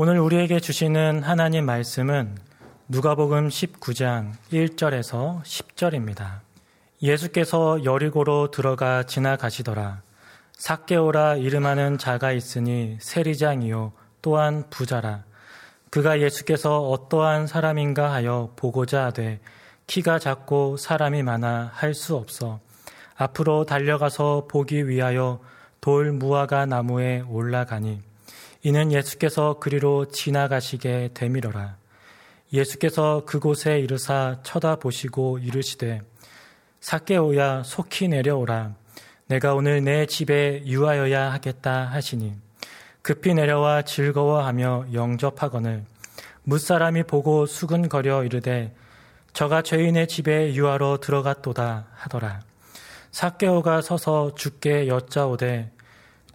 오늘 우리에게 주시는 하나님 말씀은 누가복음 19장 1절에서 10절입니다. 예수께서 여리고로 들어가 지나가시더라. 삭개오라 이름하는 자가 있으니 세리장이요 또한 부자라. 그가 예수께서 어떠한 사람인가 하여 보고자 하되 키가 작고 사람이 많아 할 수 없어 앞으로 달려가서 보기 위하여 돌 무화과 나무에 올라가니 이는 예수께서 그리로 지나가시게 되밀어라. 예수께서 그곳에 이르사 쳐다보시고 이르시되 삭개오야 속히 내려오라. 내가 오늘 내 집에 유하여야 하겠다 하시니 급히 내려와 즐거워하며 영접하거늘 무사람이 보고 수근거려 이르되 저가 죄인의 집에 유하러 들어갔도다 하더라. 삭개오가 서서 주께 여짜오되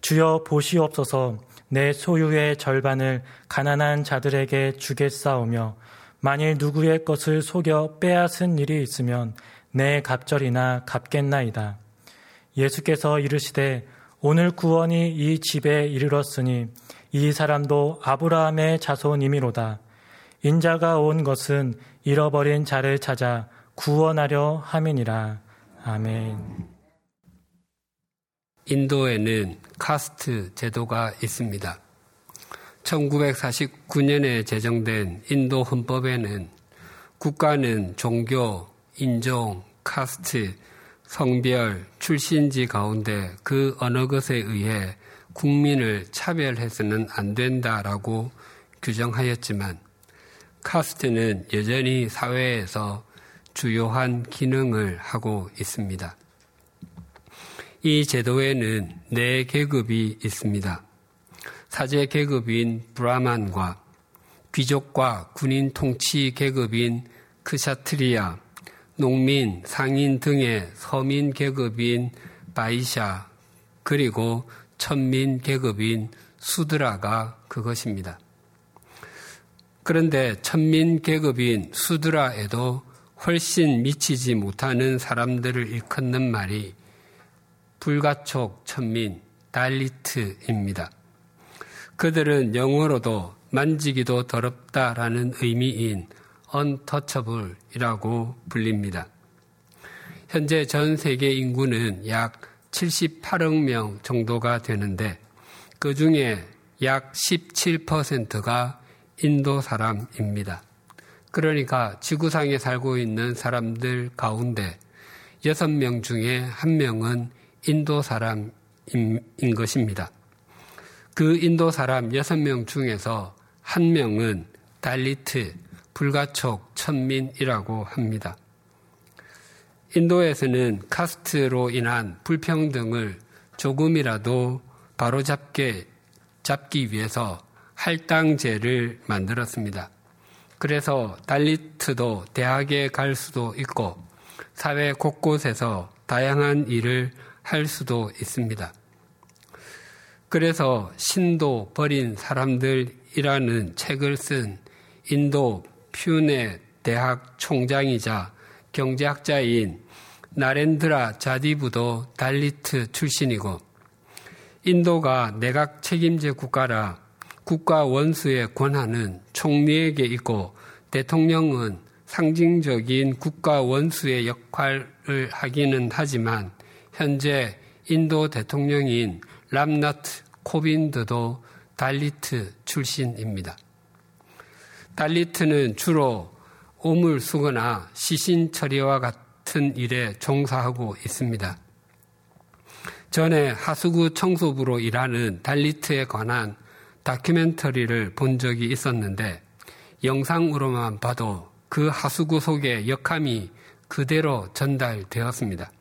주여 보시옵소서 내 소유의 절반을 가난한 자들에게 주겠사오며 만일 누구의 것을 속여 빼앗은 일이 있으면 내 갑절이나 갚겠나이다. 예수께서 이르시되 오늘 구원이 이 집에 이르렀으니 이 사람도 아브라함의 자손이미로다. 인자가 온 것은 잃어버린 자를 찾아 구원하려 함이니라. 아멘. 인도에는 카스트 제도가 있습니다. 1949년에 제정된 인도 헌법에는 국가는 종교, 인종, 카스트, 성별, 출신지 가운데 그 어느 것에 의해 국민을 차별해서는 안 된다라고 규정하였지만 카스트는 여전히 사회에서 주요한 기능을 하고 있습니다. 이 제도에는 네 계급이 있습니다. 사제 계급인 브라만과 귀족과 군인 통치 계급인 크샤트리아, 농민, 상인 등의 서민 계급인 바이샤, 그리고 천민 계급인 수드라가 그것입니다. 그런데 천민 계급인 수드라에도 훨씬 미치지 못하는 사람들을 일컫는 말이 불가촉 천민, 달리트입니다. 그들은 영어로도 만지기도 더럽다라는 의미인 언터처블이라고 불립니다. 현재 전 세계 인구는 약 78억 명 정도가 되는데 그 중에 약 17%가 인도 사람입니다. 그러니까 지구상에 살고 있는 사람들 가운데 6명 중에 1명은 인도 사람인 것입니다. 그 인도 사람 6명 중에서 1명은 달리트, 불가촉 천민이라고 합니다. 인도에서는 카스트로 인한 불평등을 조금이라도 바로잡기 위해서 할당제를 만들었습니다. 그래서 달리트도 대학에 갈 수도 있고 사회 곳곳에서 다양한 일을 할 수도 있습니다. 그래서 신도 버린 사람들이라는 책을 쓴 인도 퓨네 대학 총장이자 경제학자인 나렌드라 자디부도 달리트 출신이고 인도가 내각 책임제 국가라 국가 원수의 권한은 총리에게 있고 대통령은 상징적인 국가 원수의 역할을 하기는 하지만 현재 인도 대통령인 람나트 코빈드도 달리트 출신입니다. 달리트는 주로 오물수거나 시신 처리와 같은 일에 종사하고 있습니다. 전에 하수구 청소부로 일하는 달리트에 관한 다큐멘터리를 본 적이 있었는데 영상으로만 봐도 그 하수구 속의 역함이 그대로 전달되었습니다.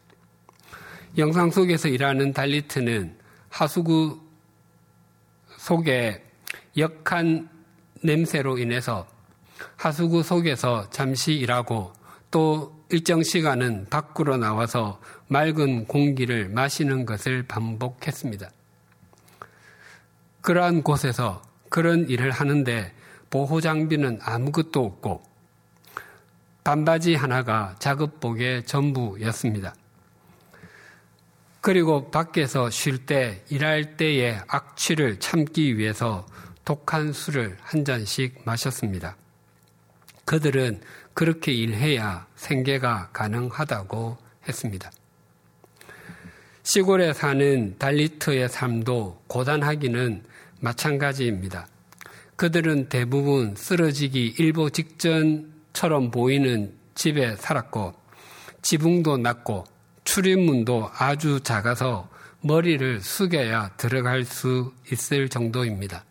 영상 속에서 일하는 달리트는 하수구 속의 역한 냄새로 인해서 하수구 속에서 잠시 일하고 또 일정 시간은 밖으로 나와서 맑은 공기를 마시는 것을 반복했습니다. 그러한 곳에서 그런 일을 하는데 보호 장비는 아무것도 없고 반바지 하나가 작업복의 전부였습니다. 그리고 밖에서 쉴 때 일할 때의 악취를 참기 위해서 독한 술을 한 잔씩 마셨습니다. 그들은 그렇게 일해야 생계가 가능하다고 했습니다. 시골에 사는 달리트의 삶도 고단하기는 마찬가지입니다. 그들은 대부분 쓰러지기 일보 직전처럼 보이는 집에 살았고 지붕도 낮고 출입문도 아주 작아서 머리를 숙여야 들어갈 수 있을 정도입니다.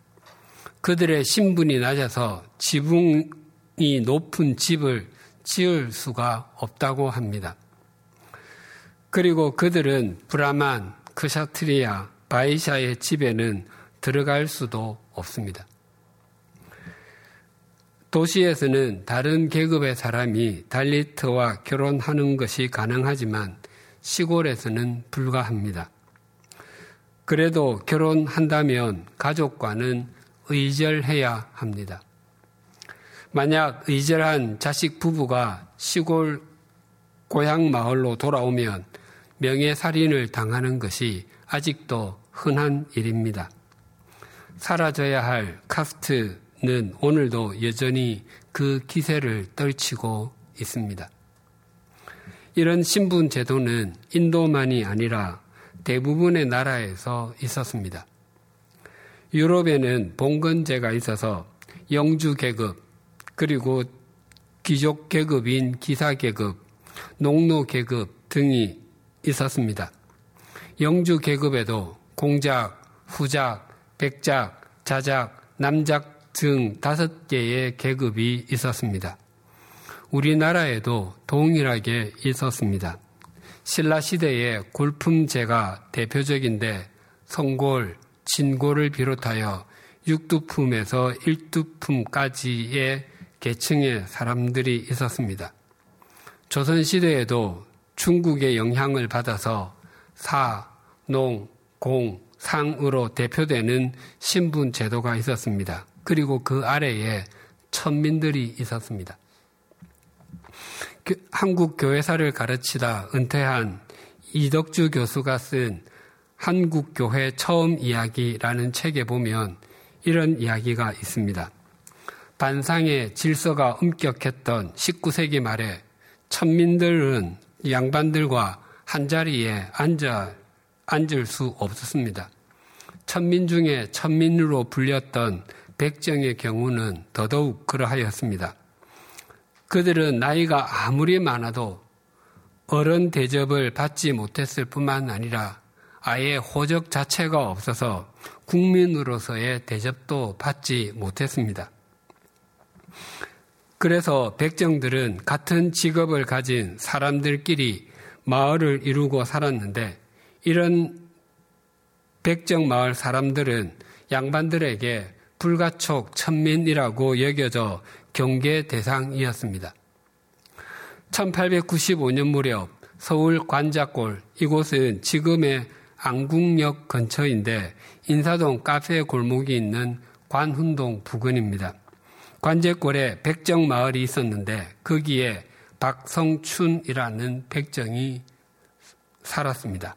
그들의 신분이 낮아서 지붕이 높은 집을 지을 수가 없다고 합니다. 그리고 그들은 브라만, 크샤트리아, 바이샤의 집에는 들어갈 수도 없습니다. 도시에서는 다른 계급의 사람이 달리트와 결혼하는 것이 가능하지만 시골에서는 불가합니다. 그래도 결혼한다면 가족과는 의절해야 합니다. 만약 의절한 자식 부부가 시골 고향 마을로 돌아오면 명예살인을 당하는 것이 아직도 흔한 일입니다. 사라져야 할 카스트는 오늘도 여전히 그 기세를 떨치고 있습니다. 이런 신분 제도는 인도만이 아니라 대부분의 나라에서 있었습니다. 유럽에는 봉건제가 있어서 영주 계급, 그리고 귀족 계급인 기사 계급, 농노 계급 등이 있었습니다. 영주 계급에도 공작, 후작, 백작, 자작, 남작 등 5개의 계급이 있었습니다. 우리나라에도 동일하게 있었습니다. 신라시대의 골품제가 대표적인데 성골, 진골을 비롯하여 육두품에서 일두품까지의 계층의 사람들이 있었습니다. 조선시대에도 중국의 영향을 받아서 사, 농, 공, 상으로 대표되는 신분제도가 있었습니다. 그리고 그 아래에 천민들이 있었습니다. 한국 교회사를 가르치다 은퇴한 이덕주 교수가 쓴 한국교회 처음 이야기라는 책에 보면 이런 이야기가 있습니다. 반상의 질서가 엄격했던 19세기 말에 천민들은 양반들과 한자리에 앉을 수 없었습니다. 천민 중에 천민으로 불렸던 백정의 경우는 더더욱 그러하였습니다. 그들은 나이가 아무리 많아도 어른 대접을 받지 못했을 뿐만 아니라 아예 호적 자체가 없어서 국민으로서의 대접도 받지 못했습니다. 그래서 백정들은 같은 직업을 가진 사람들끼리 마을을 이루고 살았는데 이런 백정 마을 사람들은 양반들에게 불가촉 천민이라고 여겨져 경계 대상이었습니다. 1895년 무렵 서울 관자골 이곳은 지금의 안국역 근처인데 인사동 카페 골목이 있는 관훈동 부근입니다. 관제골에 백정 마을이 있었는데 거기에 박성춘이라는 백정이 살았습니다.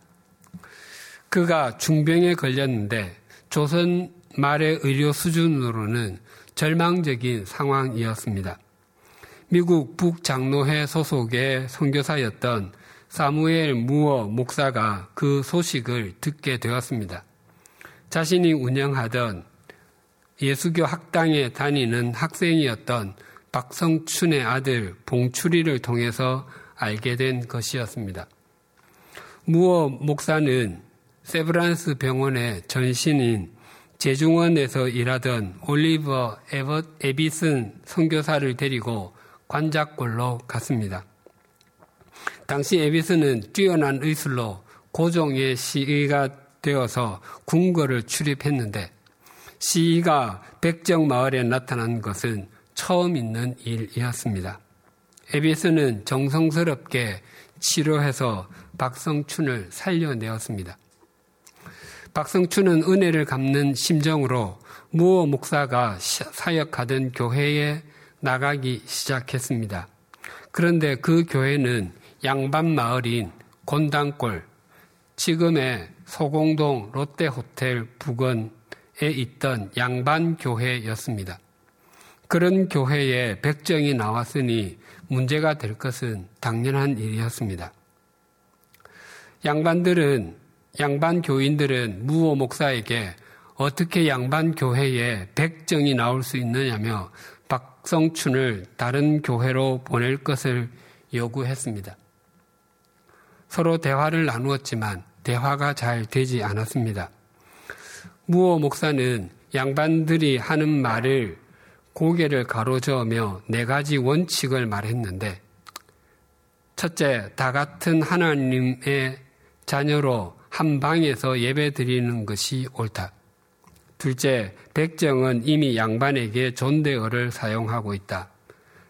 그가 중병에 걸렸는데 조선 말의 의료 수준으로는 절망적인 상황이었습니다. 미국 북장로회 소속의 선교사였던 사무엘 무어 목사가 그 소식을 듣게 되었습니다. 자신이 운영하던 예수교 학당에 다니는 학생이었던 박성춘의 아들 봉출이를 통해서 알게 된 것이었습니다. 무어 목사는 세브란스 병원의 전신인 제중원에서 일하던 올리버 에버 에비슨 선교사를 데리고 관자골로 갔습니다. 당시 에비슨은 뛰어난 의술로 고종의 시의가 되어서 궁궐을 출입했는데 시의가 백정 마을에 나타난 것은 처음 있는 일이었습니다. 에비슨은 정성스럽게 치료해서 박성춘을 살려내었습니다. 박성춘은 은혜를 갚는 심정으로 무어 목사가 사역하던 교회에 나가기 시작했습니다. 그런데 그 교회는 양반 마을인 곤당골, 지금의 소공동 롯데호텔 부근에 있던 양반 교회였습니다. 그런 교회에 백정이 나왔으니 문제가 될 것은 당연한 일이었습니다. 양반 교인들은 무호 목사에게 어떻게 양반 교회에 백정이 나올 수 있느냐며 박성춘을 다른 교회로 보낼 것을 요구했습니다. 서로 대화를 나누었지만 대화가 잘 되지 않았습니다. 무호 목사는 양반들이 하는 말을 고개를 가로저으며 4가지 원칙을 말했는데, 첫째, 다 같은 하나님의 자녀로 한 방에서 예배드리는 것이 옳다. 둘째, 백정은 이미 양반에게 존대어를 사용하고 있다.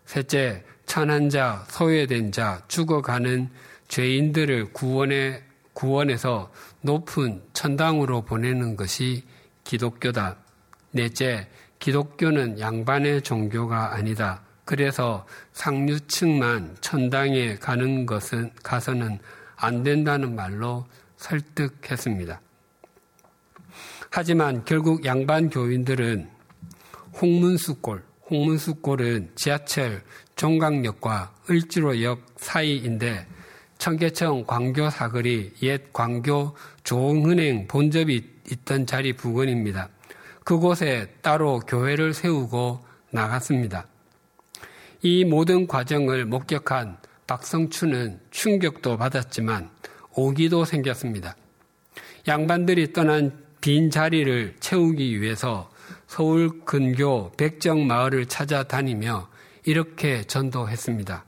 셋째, 천한 자, 소외된 자, 죽어가는 죄인들을 구원해서 높은 천당으로 보내는 것이 기독교다. 넷째, 기독교는 양반의 종교가 아니다. 그래서 상류층만 천당에 가는 것은 가서는 안 된다는 말로 설득했습니다. 하지만 결국 양반 교인들은 홍문수골은 지하철 종각역과 을지로역 사이인데 청계천 광교사거리 옛 광교 조흥은행 본점이 있던 자리 부근입니다. 그곳에 따로 교회를 세우고 나갔습니다. 이 모든 과정을 목격한 박성춘은 충격도 받았지만 오기도 생겼습니다. 양반들이 떠난 빈 자리를 채우기 위해서 서울 근교 백정 마을을 찾아다니며 이렇게 전도했습니다.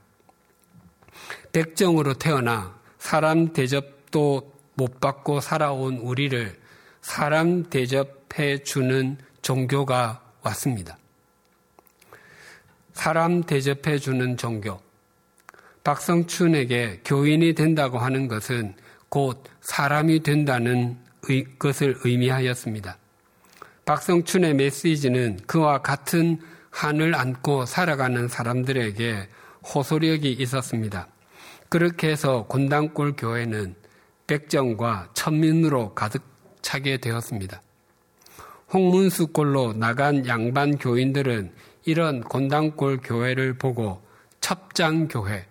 백정으로 태어나 사람 대접도 못 받고 살아온 우리를 사람 대접해 주는 종교가 왔습니다. 사람 대접해 주는 종교. 박성춘에게 교인이 된다고 하는 것은 곧 사람이 된다는 것을 의미하였습니다. 박성춘의 메시지는 그와 같은 한을 안고 살아가는 사람들에게 호소력이 있었습니다. 그렇게 해서 곤당골 교회는 백정과 천민으로 가득 차게 되었습니다. 홍문수골로 나간 양반 교인들은 이런 곤당골 교회를 보고 첩장교회,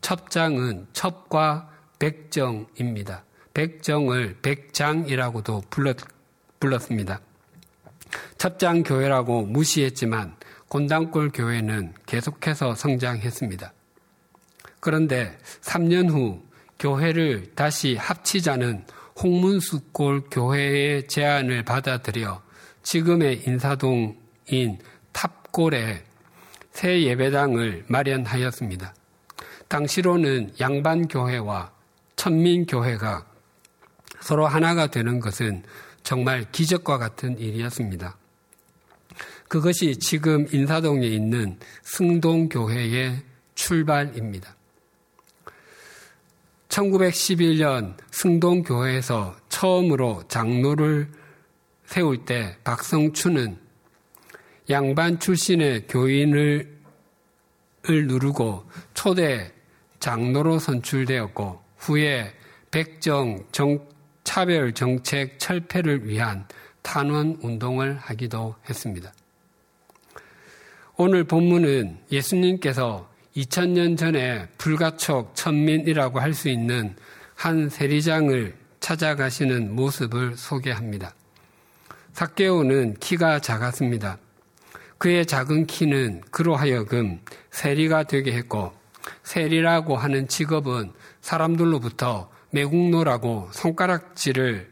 첩장은 첩과 백정입니다. 백정을 백장이라고도 불렀습니다. 첩장교회라고 무시했지만 곤당골 교회는 계속해서 성장했습니다. 그런데 3년 후 교회를 다시 합치자는 홍문수골 교회의 제안을 받아들여 지금의 인사동인 탑골에 새 예배당을 마련하였습니다. 당시로는 양반교회와 천민교회가 서로 하나가 되는 것은 정말 기적과 같은 일이었습니다. 그것이 지금 인사동에 있는 승동교회의 출발입니다. 1911년 승동교회에서 처음으로 장로를 세울 때 박성춘은 양반 출신의 교인을 누르고 초대 장로로 선출되었고 후에 백정 차별 정책 철폐를 위한 탄원 운동을 하기도 했습니다. 오늘 본문은 예수님께서 2000년 전에 불가촉 천민이라고 할 수 있는 한 세리장을 찾아가시는 모습을 소개합니다. 삭개오는 키가 작았습니다. 그의 작은 키는 그로 하여금 세리가 되게 했고 세리라고 하는 직업은 사람들로부터 매국노라고 손가락질을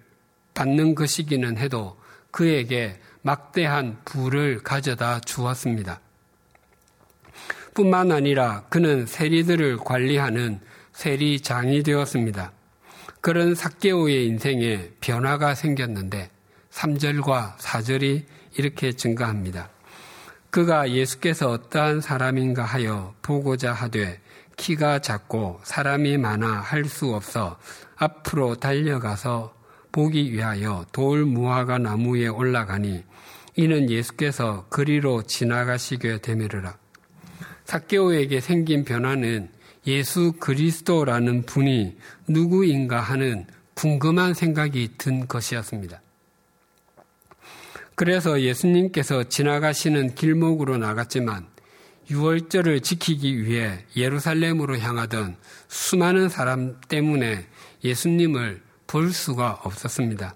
받는 것이기는 해도 그에게 막대한 부를 가져다 주었습니다. 뿐만 아니라 그는 세리들을 관리하는 세리장이 되었습니다. 그런 삭개오의 인생에 변화가 생겼는데 3절과 4절이 이렇게 증가합니다. 그가 예수께서 어떠한 사람인가 하여 보고자 하되 키가 작고 사람이 많아 할 수 없어 앞으로 달려가서 보기 위하여 돌 무화과 나무에 올라가니 이는 예수께서 그리로 지나가시게 되매르라. 삭개오에게 생긴 변화는 예수 그리스도라는 분이 누구인가 하는 궁금한 생각이 든 것이었습니다. 그래서 예수님께서 지나가시는 길목으로 나갔지만 유월절을 지키기 위해 예루살렘으로 향하던 수많은 사람 때문에 예수님을 볼 수가 없었습니다.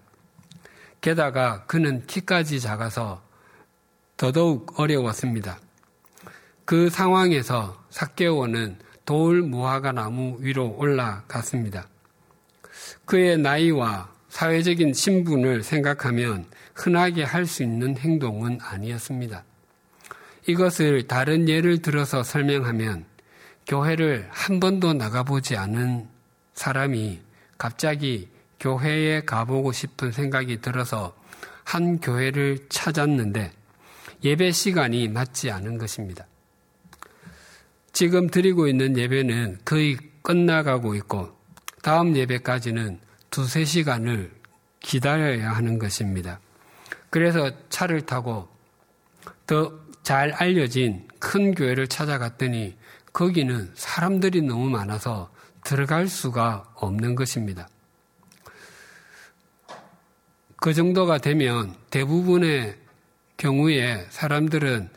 게다가 그는 키까지 작아서 더더욱 어려웠습니다. 그 상황에서 삭개오는 돌 무화과 나무 위로 올라갔습니다. 그의 나이와 사회적인 신분을 생각하면 흔하게 할 수 있는 행동은 아니었습니다. 이것을 다른 예를 들어서 설명하면 교회를 한 번도 나가보지 않은 사람이 갑자기 교회에 가보고 싶은 생각이 들어서 한 교회를 찾았는데 예배 시간이 맞지 않은 것입니다. 지금 드리고 있는 예배는 거의 끝나가고 있고 다음 예배까지는 2-3시간을 기다려야 하는 것입니다. 그래서 차를 타고 더 잘 알려진 큰 교회를 찾아갔더니 거기는 사람들이 너무 많아서 들어갈 수가 없는 것입니다. 그 정도가 되면 대부분의 경우에 사람들은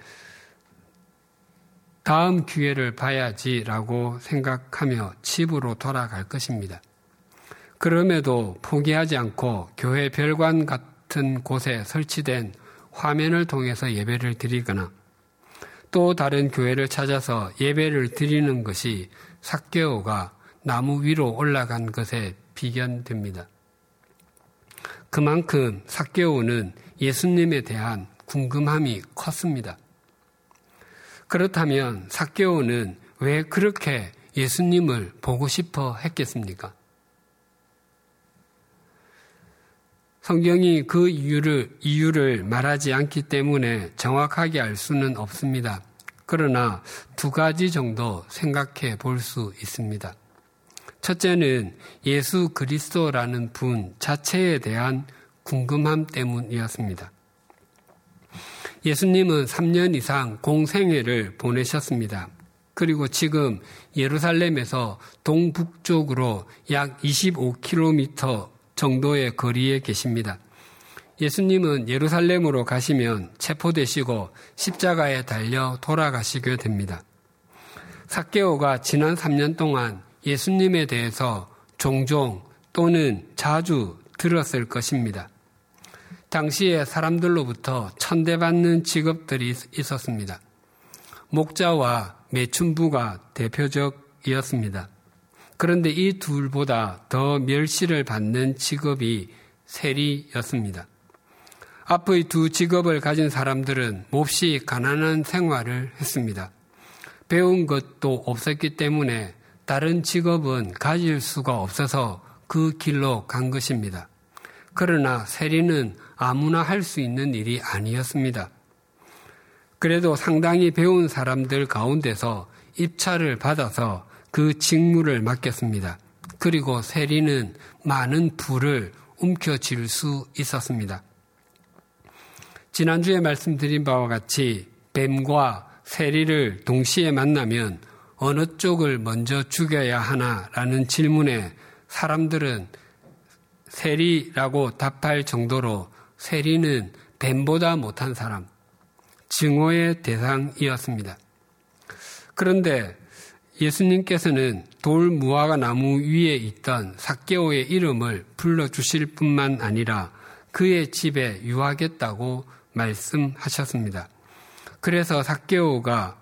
다음 기회를 봐야지라고 생각하며 집으로 돌아갈 것입니다. 그럼에도 포기하지 않고 교회 별관 같은 곳에 설치된 화면을 통해서 예배를 드리거나 또 다른 교회를 찾아서 예배를 드리는 것이 삭개오가 나무 위로 올라간 것에 비견됩니다. 그만큼 삭개오는 예수님에 대한 궁금함이 컸습니다. 그렇다면 삭개오는 왜 그렇게 예수님을 보고 싶어 했겠습니까? 성경이 그 이유를 말하지 않기 때문에 정확하게 알 수는 없습니다. 그러나 두 가지 정도 생각해 볼 수 있습니다. 첫째는 예수 그리스도라는 분 자체에 대한 궁금함 때문이었습니다. 예수님은 3년 이상 공생애를 보내셨습니다. 그리고 지금 예루살렘에서 동북쪽으로 약 25km 정도의 거리에 계십니다. 예수님은 예루살렘으로 가시면 체포되시고 십자가에 달려 돌아가시게 됩니다. 삭개오가 지난 3년 동안 예수님에 대해서 종종 또는 자주 들었을 것입니다. 당시에 사람들로부터 천대받는 직업들이 있었습니다. 목자와 매춘부가 대표적이었습니다. 그런데 이 둘보다 더 멸시를 받는 직업이 세리였습니다. 앞의 두 직업을 가진 사람들은 몹시 가난한 생활을 했습니다. 배운 것도 없었기 때문에 다른 직업은 가질 수가 없어서 그 길로 간 것입니다. 그러나 세리는 아무나 할 수 있는 일이 아니었습니다. 그래도 상당히 배운 사람들 가운데서 입찰을 받아서 그 직무를 맡겼습니다. 그리고 세리는 많은 부를 움켜쥘 수 있었습니다. 지난주에 말씀드린 바와 같이 뱀과 세리를 동시에 만나면 어느 쪽을 먼저 죽여야 하나라는 질문에 사람들은 세리라고 답할 정도로 세리는 뱀보다 못한 사람, 증오의 대상이었습니다. 그런데 예수님께서는 돌 무화과 나무 위에 있던 삭개오의 이름을 불러주실 뿐만 아니라 그의 집에 유하겠다고 말씀하셨습니다. 그래서 삭개오가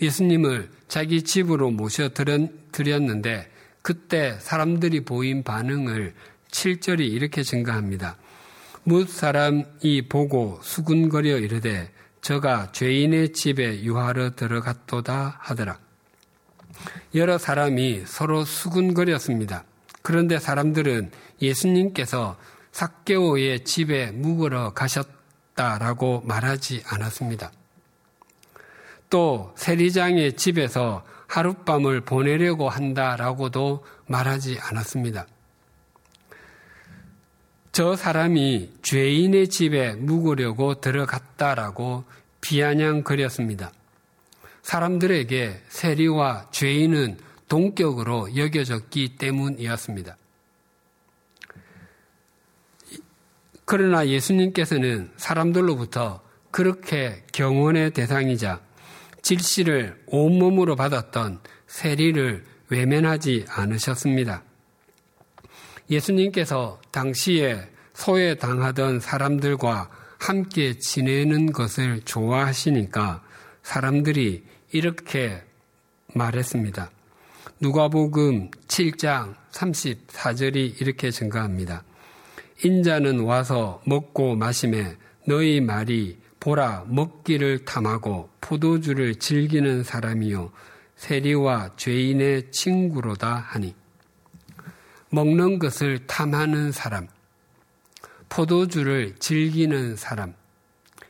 예수님을 자기 집으로 모셔드렸는데 그때 사람들이 보인 반응을 7절이 이렇게 증가합니다. 뭇 사람이 보고 수군거려 이르되 저가 죄인의 집에 유하러 들어갔도다 하더라. 여러 사람이 서로 수군거렸습니다. 그런데 사람들은 예수님께서 삭개오의 집에 묵으러 가셨다라고 말하지 않았습니다. 또 세리장의 집에서 하룻밤을 보내려고 한다라고도 말하지 않았습니다. 저 사람이 죄인의 집에 묵으려고 들어갔다라고 비아냥거렸습니다. 사람들에게 세리와 죄인은 동격으로 여겨졌기 때문이었습니다. 그러나 예수님께서는 사람들로부터 그렇게 경원의 대상이자 질시를 온몸으로 받았던 세리를 외면하지 않으셨습니다. 예수님께서 당시에 소외당하던 사람들과 함께 지내는 것을 좋아하시니까 사람들이 이렇게 말했습니다. 누가복음 7장 34절이 이렇게 증가합니다. 인자는 와서 먹고 마시매 너희 말이 보라 먹기를 탐하고 포도주를 즐기는 사람이요 세리와 죄인의 친구로다 하니. 먹는 것을 탐하는 사람, 포도주를 즐기는 사람,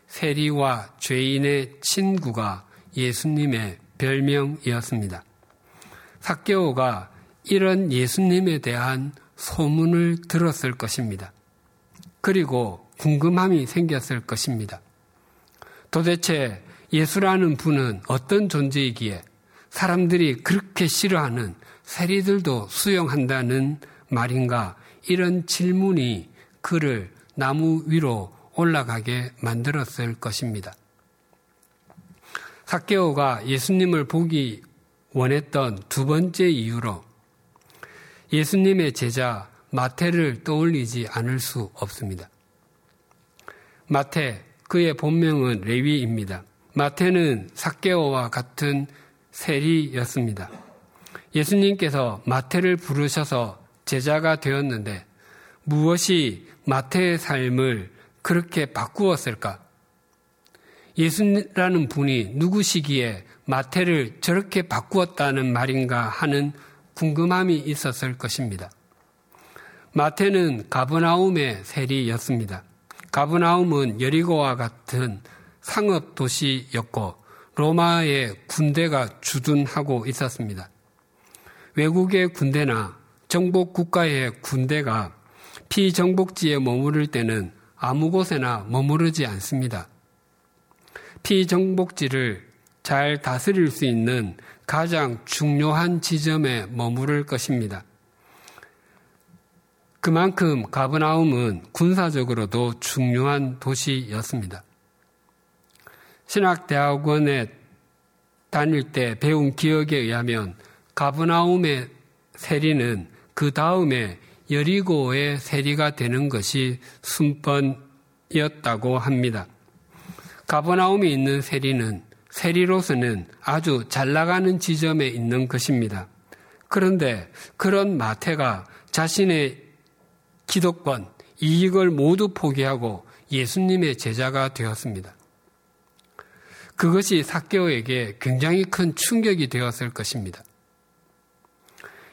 세리와 죄인의 친구가 예수님의 별명이었습니다. 삭개오가 이런 예수님에 대한 소문을 들었을 것입니다. 그리고 궁금함이 생겼을 것입니다. 도대체 예수라는 분은 어떤 존재이기에 사람들이 그렇게 싫어하는 세리들도 수용한다는 말인가, 이런 질문이 그를 나무 위로 올라가게 만들었을 것입니다. 삭개오가 예수님을 보기 원했던 두 번째 이유로 예수님의 제자 마태를 떠올리지 않을 수 없습니다. 마태, 그의 본명은 레위입니다. 마태는 삭개오와 같은 세리였습니다. 예수님께서 마태를 부르셔서 제자가 되었는데 무엇이 마태의 삶을 그렇게 바꾸었을까? 예수라는 분이 누구시기에 마태를 저렇게 바꾸었다는 말인가 하는 궁금함이 있었을 것입니다. 마태는 가버나움의 세리였습니다. 가버나움은 여리고와 같은 상업 도시였고 로마의 군대가 주둔하고 있었습니다. 외국의 군대나 정복 국가의 군대가 피정복지에 머무를 때는 아무 곳에나 머무르지 않습니다. 피정복지를 잘 다스릴 수 있는 가장 중요한 지점에 머무를 것입니다. 그만큼 가버나움은 군사적으로도 중요한 도시였습니다. 신학대학원에 다닐 때 배운 기억에 의하면 가버나움의 세리는 그 다음에 여리고의 세리가 되는 것이 순번이었다고 합니다. 가버나움이 있는 세리는 세리로서는 아주 잘 나가는 지점에 있는 것입니다. 그런데 그런 마태가 자신의 기득권, 이익을 모두 포기하고 예수님의 제자가 되었습니다. 그것이 삭개오에게 굉장히 큰 충격이 되었을 것입니다.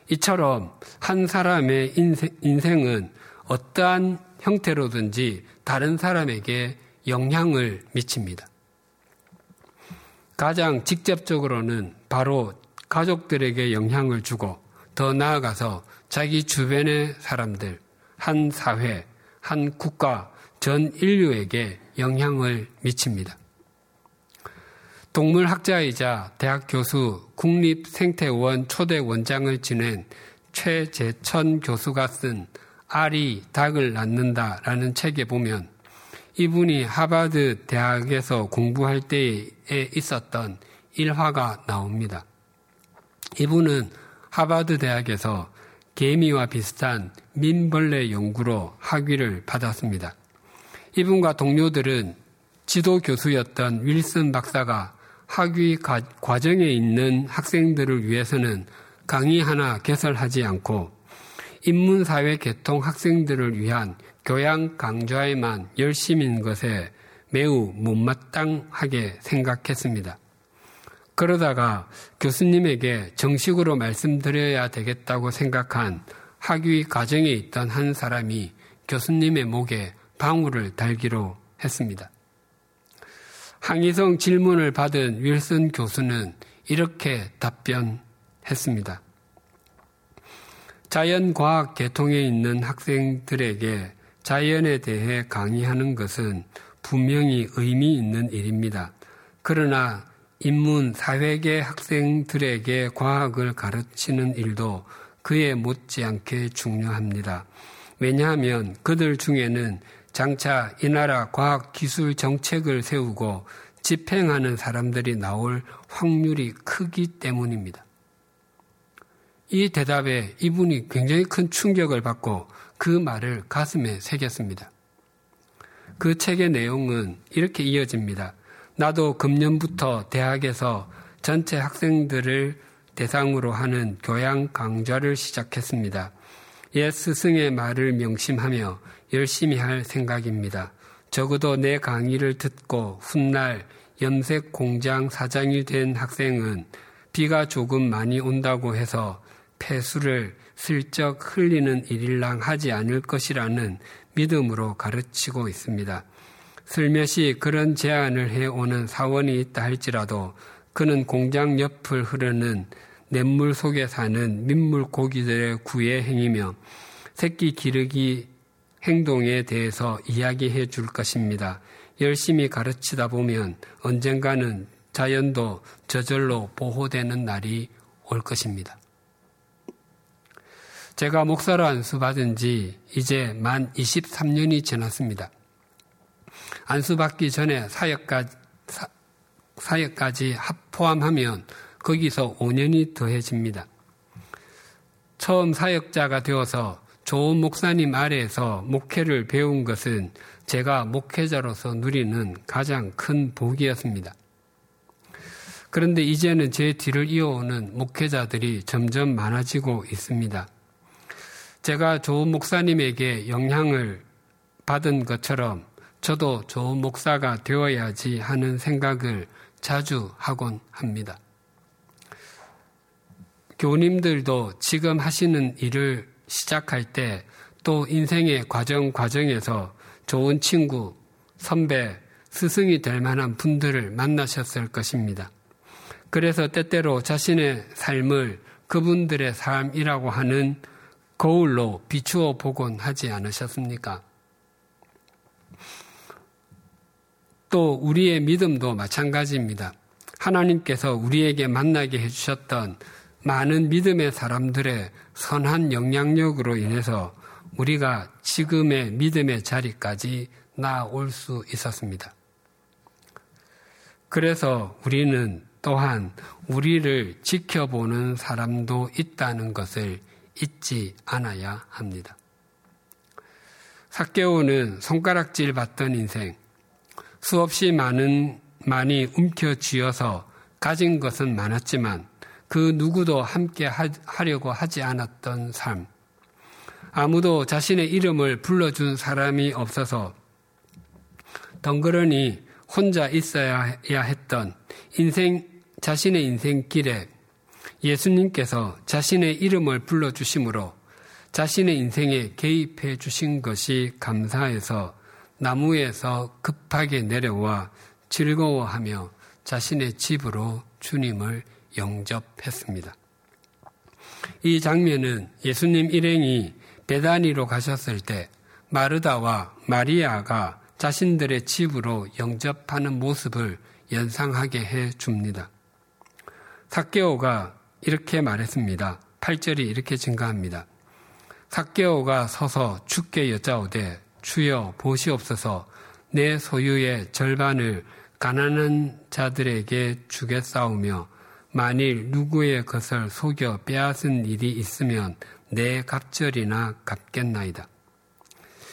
이처럼 한 사람의 인생은 어떠한 형태로든지 다른 사람에게 영향을 미칩니다. 가장 직접적으로는 바로 가족들에게 영향을 주고 더 나아가서 자기 주변의 사람들, 한 사회, 한 국가, 전 인류에게 영향을 미칩니다. 동물학자이자 대학 교수, 국립생태원 초대 원장을 지낸 최재천 교수가 쓴 알이 닭을 낳는다라는 책에 보면 이분이 하바드 대학에서 공부할 때에 있었던 일화가 나옵니다. 이분은 하바드 대학에서 개미와 비슷한 민벌레 연구로 학위를 받았습니다. 이분과 동료들은 지도 교수였던 윌슨 박사가 학위 과정에 있는 학생들을 위해서는 강의 하나 개설하지 않고 인문사회 계통 학생들을 위한 교양 강좌에만 열심인 것에 매우 못마땅하게 생각했습니다. 그러다가 교수님에게 정식으로 말씀드려야 되겠다고 생각한 학위 과정에 있던 한 사람이 교수님의 목에 방울을 달기로 했습니다. 항의성 질문을 받은 윌슨 교수는 이렇게 답변했습니다. 자연과학 계통에 있는 학생들에게 자연에 대해 강의하는 것은 분명히 의미 있는 일입니다. 그러나 인문사회계 학생들에게 과학을 가르치는 일도 그에 못지않게 중요합니다. 왜냐하면 그들 중에는 장차 이 나라 과학기술 정책을 세우고 집행하는 사람들이 나올 확률이 크기 때문입니다. 이 대답에 이분이 굉장히 큰 충격을 받고 그 말을 가슴에 새겼습니다. 그 책의 내용은 이렇게 이어집니다. 나도 금년부터 대학에서 전체 학생들을 대상으로 하는 교양 강좌를 시작했습니다. 옛 스승의 말을 명심하며 열심히 할 생각입니다. 적어도 내 강의를 듣고 훗날 염색 공장 사장이 된 학생은 비가 조금 많이 온다고 해서 폐수를 슬쩍 흘리는 일일랑 하지 않을 것이라는 믿음으로 가르치고 있습니다. 슬며시 그런 제안을 해오는 사원이 있다 할지라도 그는 공장 옆을 흐르는 냇물 속에 사는 민물 고기들의 구애 행위며 새끼 기르기 행동에 대해서 이야기해 줄 것입니다. 열심히 가르치다 보면 언젠가는 자연도 저절로 보호되는 날이 올 것입니다. 제가 목사로 안수받은 지 이제 만 23년이 지났습니다. 안수받기 전에 사역까지 포함하면 거기서 5년이 더해집니다. 처음 사역자가 되어서 좋은 목사님 아래에서 목회를 배운 것은 제가 목회자로서 누리는 가장 큰 복이었습니다. 그런데 이제는 제 뒤를 이어오는 목회자들이 점점 많아지고 있습니다. 제가 좋은 목사님에게 영향을 받은 것처럼 저도 좋은 목사가 되어야지 하는 생각을 자주 하곤 합니다. 교우님들도 지금 하시는 일을 시작할 때 또 인생의 과정에서 좋은 친구, 선배, 스승이 될 만한 분들을 만나셨을 것입니다. 그래서 때때로 자신의 삶을 그분들의 삶이라고 하는 거울로 비추어 보곤 하지 않으셨습니까? 또 우리의 믿음도 마찬가지입니다. 하나님께서 우리에게 만나게 해주셨던 많은 믿음의 사람들의 선한 영향력으로 인해서 우리가 지금의 믿음의 자리까지 나아올 수 있었습니다. 그래서 우리는 또한 우리를 지켜보는 사람도 있다는 것을 잊지 않아야 합니다. 삭개오는 손가락질 받던 인생, 수없이 많이 움켜쥐어서 가진 것은 많았지만 그 누구도 함께 하려고 하지 않았던 삶, 아무도 자신의 이름을 불러준 사람이 없어서 덩그러니 혼자 있어야 했던 자신의 인생길에 예수님께서 자신의 이름을 불러주심으로 자신의 인생에 개입해 주신 것이 감사해서 나무에서 급하게 내려와 즐거워하며 자신의 집으로 주님을 영접했습니다. 이 장면은 예수님 일행이 베다니로 가셨을 때 마르다와 마리아가 자신들의 집으로 영접하는 모습을 연상하게 해줍니다. 삭개오가 이렇게 말했습니다. 8절이 이렇게 증가합니다. 삭개오가 서서 주께 여짜오되 주여 보시옵소서 내 소유의 절반을 가난한 자들에게 주겠사오며 만일 누구의 것을 속여 빼앗은 일이 있으면 내 갑절이나 갚겠나이다.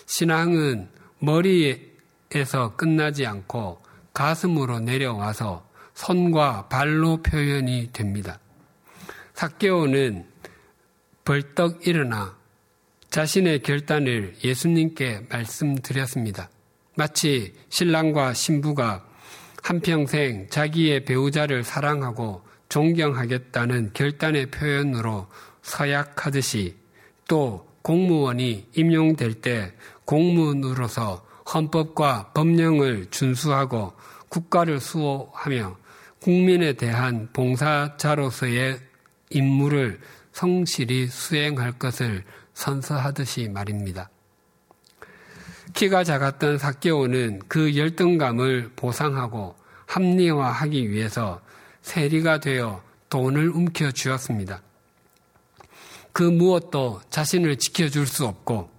신앙은 머리에서 끝나지 않고 가슴으로 내려와서 손과 발로 표현이 됩니다. 삭개오는 벌떡 일어나 자신의 결단을 예수님께 말씀드렸습니다. 마치 신랑과 신부가 한평생 자기의 배우자를 사랑하고 존경하겠다는 결단의 표현으로 서약하듯이 또 공무원이 임용될 때 공무원으로서 헌법과 법령을 준수하고 국가를 수호하며 국민에 대한 봉사자로서의 임무를 성실히 수행할 것을 선서하듯이 말입니다. 키가 작았던 삭개오는 그 열등감을 보상하고 합리화하기 위해서 세리가 되어 돈을 움켜쥐었습니다. 그 무엇도 자신을 지켜줄 수 없고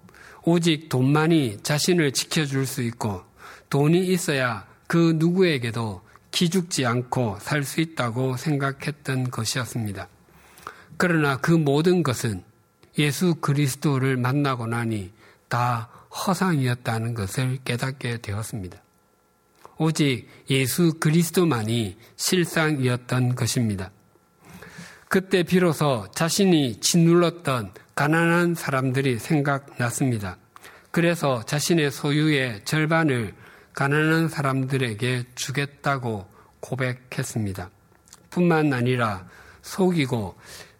오직 돈만이 자신을 지켜줄 수 있고 돈이 있어야 그 누구에게도 기죽지 않고 살 수 있다고 생각했던 것이었습니다. 그러나 그 모든 것은 예수 그리스도를 만나고 나니 다 허상이었다는 것을 깨닫게 되었습니다. 오직 예수 그리스도만이 실상이었던 것입니다. 그때 비로소 자신이 짓눌렀던 가난한 사람들이 생각났습니다. 그래서 자신의 소유의 절반을 가난한 사람들에게 주겠다고 고백했습니다. 뿐만 아니라 속이고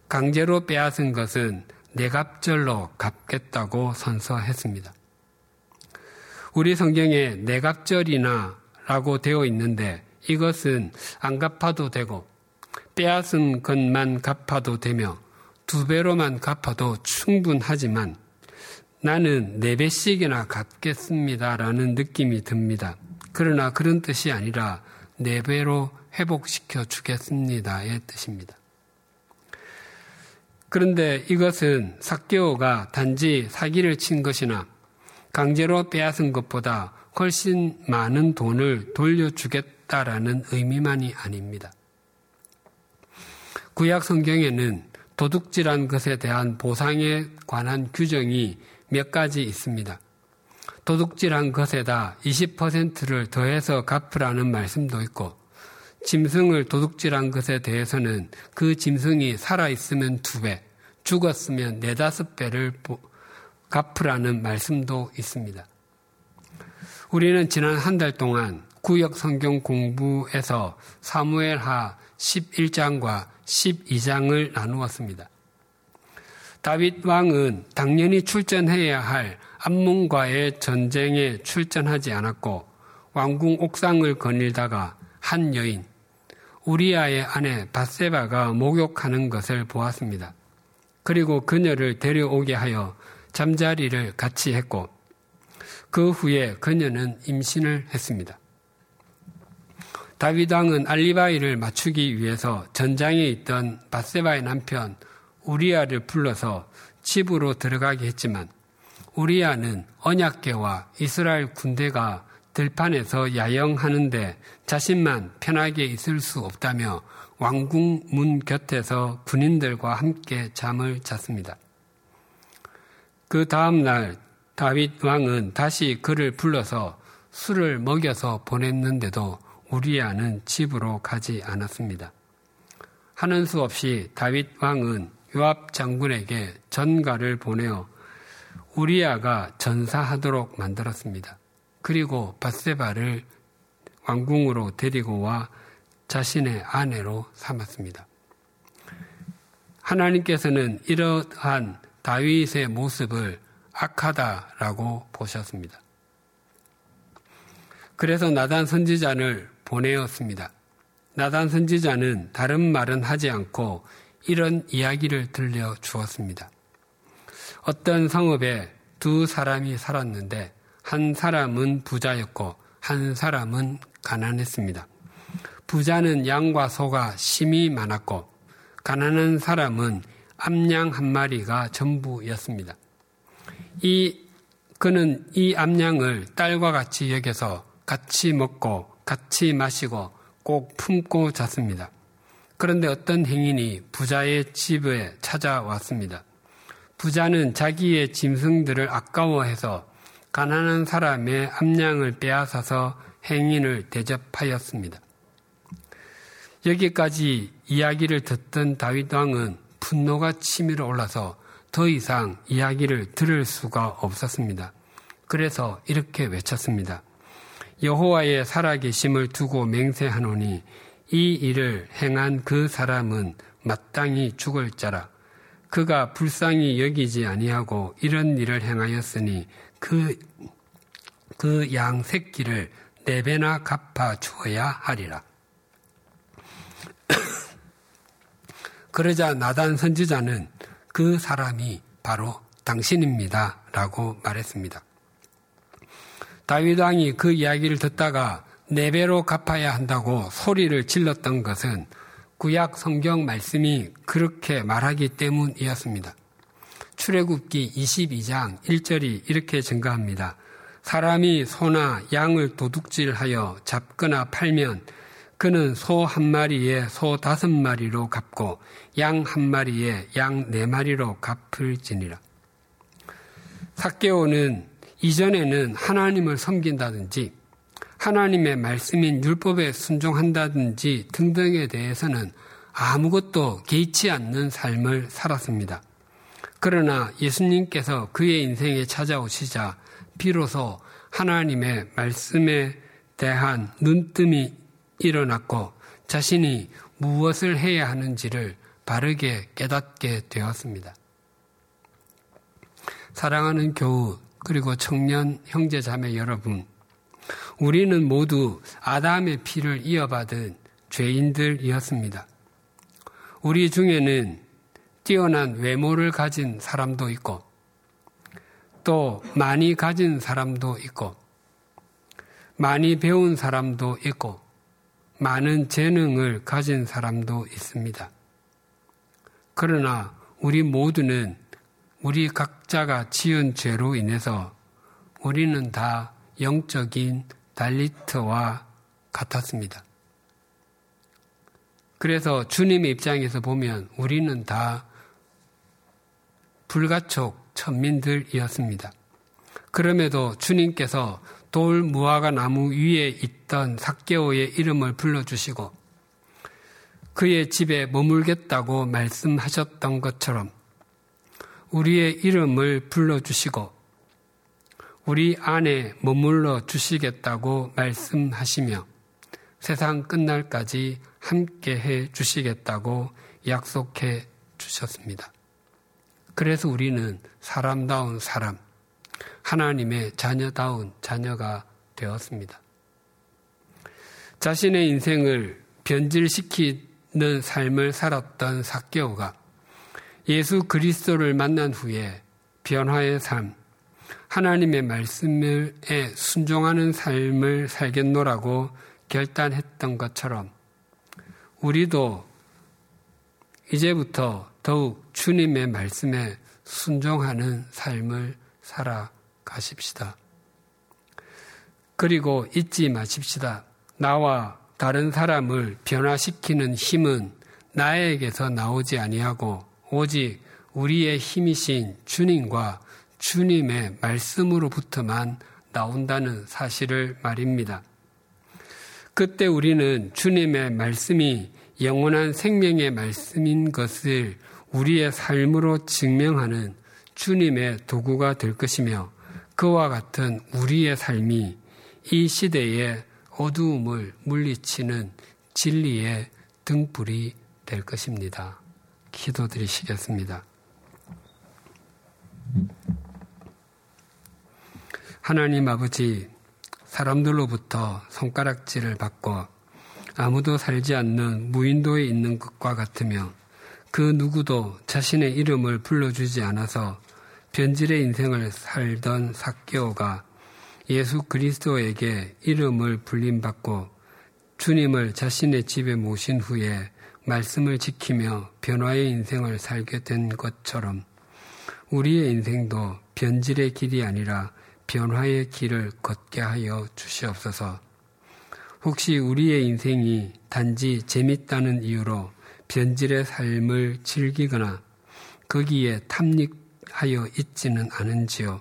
강제로 빼앗은 것은 내 갑절로 갚겠다고 선서했습니다. 우리 성경에 내 갑절이나 라고 되어 있는데 이것은 안 갚아도 되고 빼앗은 것만 갚아도 되며 2배로만 갚아도 충분하지만 나는 4배씩이나 갚겠습니다라는 느낌이 듭니다. 그러나 그런 뜻이 아니라 4배로 회복시켜 주겠습니다의 뜻입니다. 그런데 이것은 삭개오가 단지 사기를 친 것이나 강제로 빼앗은 것보다 훨씬 많은 돈을 돌려주겠다라는 의미만이 아닙니다. 구약 성경에는 도둑질한 것에 대한 보상에 관한 규정이 몇 가지 있습니다. 도둑질한 것에다 20%를 더해서 갚으라는 말씀도 있고 짐승을 도둑질한 것에 대해서는 그 짐승이 살아있으면 2배, 죽었으면 4~5배를 갚으라는 말씀도 있습니다. 우리는 지난 한 달 동안 구역 성경 공부에서 사무엘하 11장과 12장을 나누었습니다. 다윗 왕은 당연히 출전해야 할 암몬과의 전쟁에 출전하지 않았고 왕궁 옥상을 거닐다가 한 여인, 우리아의 아내 밧세바가 목욕하는 것을 보았습니다. 그리고 그녀를 데려오게 하여 잠자리를 같이 했고 그 후에 그녀는 임신을 했습니다. 다윗 왕은 알리바이를 맞추기 위해서 전장에 있던 밧세바의 남편 우리아를 불러서 집으로 들어가게 했지만 우리아는 언약궤와 이스라엘 군대가 들판에서 야영하는데 자신만 편하게 있을 수 없다며 왕궁 문 곁에서 군인들과 함께 잠을 잤습니다. 그 다음 날 다윗 왕은 다시 그를 불러서 술을 먹여서 보냈는데도 우리아는 집으로 가지 않았습니다. 하는 수 없이 다윗 왕은 요압 장군에게 전가를 보내어 우리아가 전사하도록 만들었습니다. 그리고 밧세바를 왕궁으로 데리고 와 자신의 아내로 삼았습니다. 하나님께서는 이러한 다윗의 모습을 악하다라고 보셨습니다. 그래서 나단 선지자를 보내었습니다. 나단 선지자는 다른 말은 하지 않고 이런 이야기를 들려주었습니다. 어떤 성읍에 2 사람이 살았는데 한 사람은 부자였고 한 사람은 가난했습니다. 부자는 양과 소가 심히 많았고 가난한 사람은 암양 한 마리가 전부였습니다. 그는 이 암양을 딸과 같이 여겨서 같이 먹고 같이 마시고 꼭 품고 잤습니다. 그런데 어떤 행인이 부자의 집에 찾아왔습니다. 부자는 자기의 짐승들을 아까워해서 가난한 사람의 암양을 빼앗아서 행인을 대접하였습니다. 여기까지 이야기를 듣던 다윗 왕은 분노가 치밀어 올라서 더 이상 이야기를 들을 수가 없었습니다. 그래서 이렇게 외쳤습니다. 여호와의 살아계심을 두고 맹세하노니 이 일을 행한 그 사람은 마땅히 죽을 자라. 그가 불쌍히 여기지 아니하고 이런 일을 행하였으니 그 양 새끼를 4배나 갚아 주어야 하리라. 그러자 나단 선지자는 그 사람이 바로 당신입니다 라고 말했습니다. 다윗 왕이 그 이야기를 듣다가 4배로 갚아야 한다고 소리를 질렀던 것은 구약 성경 말씀이 그렇게 말하기 때문이었습니다. 출애굽기 22장 1절이 이렇게 증가합니다. 사람이 소나 양을 도둑질하여 잡거나 팔면 그는 소 한 마리에 소 5마리로 갚고 양 한 마리에 양 4마리로 갚을지니라. 삭개오는 이전에는 하나님을 섬긴다든지 하나님의 말씀인 율법에 순종한다든지 등등에 대해서는 아무것도 개의치 않는 삶을 살았습니다. 그러나 예수님께서 그의 인생에 찾아오시자 비로소 하나님의 말씀에 대한 눈뜸이 일어났고 자신이 무엇을 해야 하는지를 바르게 깨닫게 되었습니다. 사랑하는 교우 그리고 청년 형제 자매 여러분, 우리는 모두 아담의 피를 이어받은 죄인들이었습니다. 우리 중에는 뛰어난 외모를 가진 사람도 있고 또 많이 가진 사람도 있고 많이 배운 사람도 있고 많은 재능을 가진 사람도 있습니다. 그러나 우리 모두는 우리 각자가 지은 죄로 인해서 우리는 다 영적인 달리트와 같았습니다. 그래서 주님의 입장에서 보면 우리는 다 불가촉 천민들이었습니다. 그럼에도 주님께서 돌 무화과 나무 위에 있던 삭개오의 이름을 불러주시고 그의 집에 머물겠다고 말씀하셨던 것처럼 우리의 이름을 불러주시고 우리 안에 머물러 주시겠다고 말씀하시며 세상 끝날까지 함께해 주시겠다고 약속해 주셨습니다. 그래서 우리는 사람다운 사람, 하나님의 자녀다운 자녀가 되었습니다. 자신의 인생을 변질시키는 삶을 살았던 삭개오가 예수 그리스도를 만난 후에 변화의 삶, 하나님의 말씀에 순종하는 삶을 살겠노라고 결단했던 것처럼 우리도 이제부터 더욱 주님의 말씀에 순종하는 삶을 살아가십시다. 그리고 잊지 마십시다. 나와 다른 사람을 변화시키는 힘은 나에게서 나오지 아니하고 오직 우리의 힘이신 주님과 주님의 말씀으로부터만 나온다는 사실을 말입니다. 그때 우리는 주님의 말씀이 영원한 생명의 말씀인 것을 우리의 삶으로 증명하는 주님의 도구가 될 것이며 그와 같은 우리의 삶이 이 시대의 어두움을 물리치는 진리의 등불이 될 것입니다. 기도드리시겠습니다. 하나님 아버지, 사람들로부터 손가락질을 받고 아무도 살지 않는 무인도에 있는 것과 같으며 그 누구도 자신의 이름을 불러주지 않아서 변질의 인생을 살던 삭개오가 예수 그리스도에게 이름을 불림받고 주님을 자신의 집에 모신 후에 말씀을 지키며 변화의 인생을 살게 된 것처럼 우리의 인생도 변질의 길이 아니라 변화의 길을 걷게 하여 주시옵소서. 혹시 우리의 인생이 단지 재밌다는 이유로 변질의 삶을 즐기거나 거기에 탐닉하여 있지는 않은지요.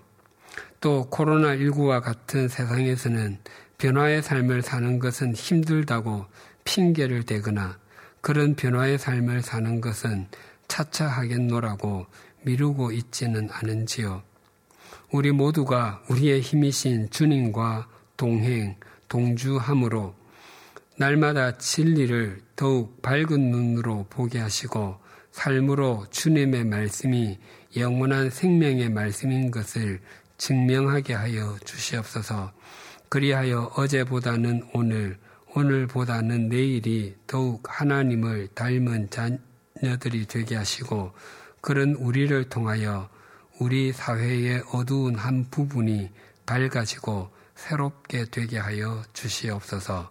또 코로나19와 같은 세상에서는 변화의 삶을 사는 것은 힘들다고 핑계를 대거나 그런 변화의 삶을 사는 것은 차차 하겠노라고 미루고 있지는 않은지요. 우리 모두가 우리의 힘이신 주님과 동행, 동주함으로 날마다 진리를 더욱 밝은 눈으로 보게 하시고 삶으로 주님의 말씀이 영원한 생명의 말씀인 것을 증명하게 하여 주시옵소서. 그리하여 어제보다는 오늘, 오늘보다는 내일이 더욱 하나님을 닮은 자녀들이 되게 하시고 그런 우리를 통하여 우리 사회의 어두운 한 부분이 밝아지고 새롭게 되게 하여 주시옵소서.